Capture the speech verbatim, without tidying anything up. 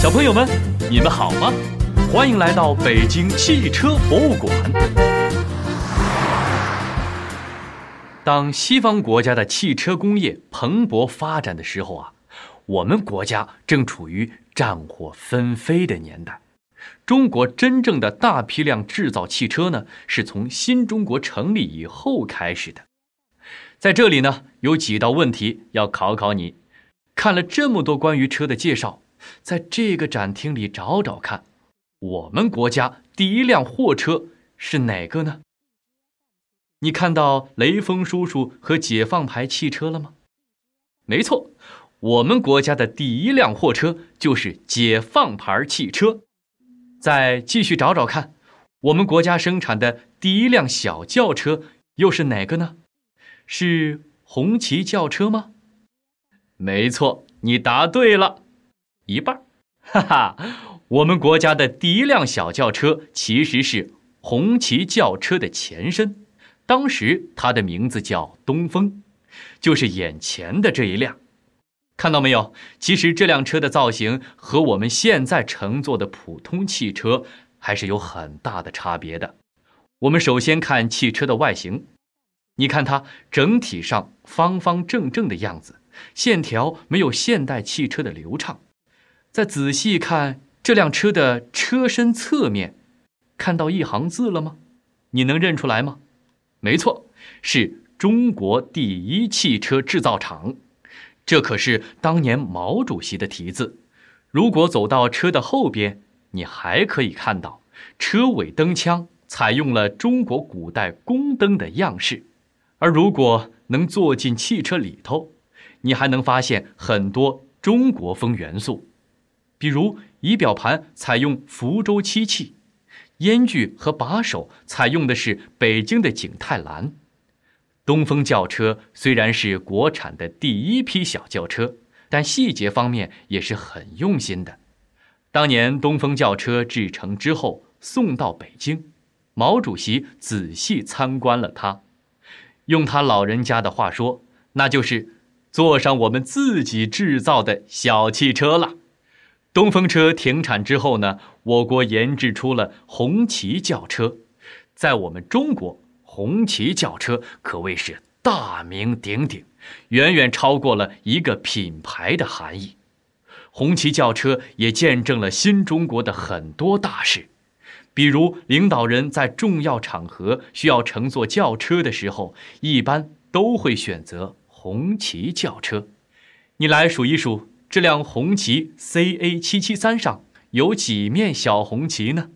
小朋友们，你们好吗？欢迎来到北京汽车博物馆。当西方国家的汽车工业蓬勃发展的时候啊，我们国家正处于战火纷飞的年代。中国真正的大批量制造汽车呢，是从新中国成立以后开始的。在这里呢，有几道问题要考考你。看了这么多关于车的介绍，在这个展厅里找找看，我们国家第一辆货车是哪个呢？你看到雷锋叔叔和解放牌汽车了吗？没错，我们国家的第一辆货车就是解放牌汽车。再继续找找看，我们国家生产的第一辆小轿车又是哪个呢？是红旗轿车吗？没错，你答对了一半。哈哈，我们国家的第一辆小轿车其实是红旗轿车的前身，当时它的名字叫东风，就是眼前的这一辆。看到没有，其实这辆车的造型和我们现在乘坐的普通汽车还是有很大的差别的。我们首先看汽车的外形，你看它整体上方方正正的样子，线条没有现代汽车的流畅。再仔细看这辆车的车身侧面，看到一行字了吗？你能认出来吗？没错，是中国第一汽车制造厂，这可是当年毛主席的题字。如果走到车的后边，你还可以看到车尾灯腔采用了中国古代宫灯的样式。而如果能坐进汽车里头，你还能发现很多中国风元素，比如仪表盘采用福州漆器，烟具和把手采用的是北京的景泰蓝。东风轿车虽然是国产的第一批小轿车，但细节方面也是很用心的。当年东风轿车制成之后送到北京，毛主席仔细参观了它，用他老人家的话说，那就是坐上我们自己制造的小汽车了。东风车停产之后呢，我国研制出了红旗轿车。在我们中国，红旗轿车可谓是大名鼎鼎，远远超过了一个品牌的含义。红旗轿车也见证了新中国的很多大事，比如领导人在重要场合需要乘坐轿车的时候，一般都会选择红旗轿车。你来数一数，这辆红旗 C A 七七三上有几面小红旗呢？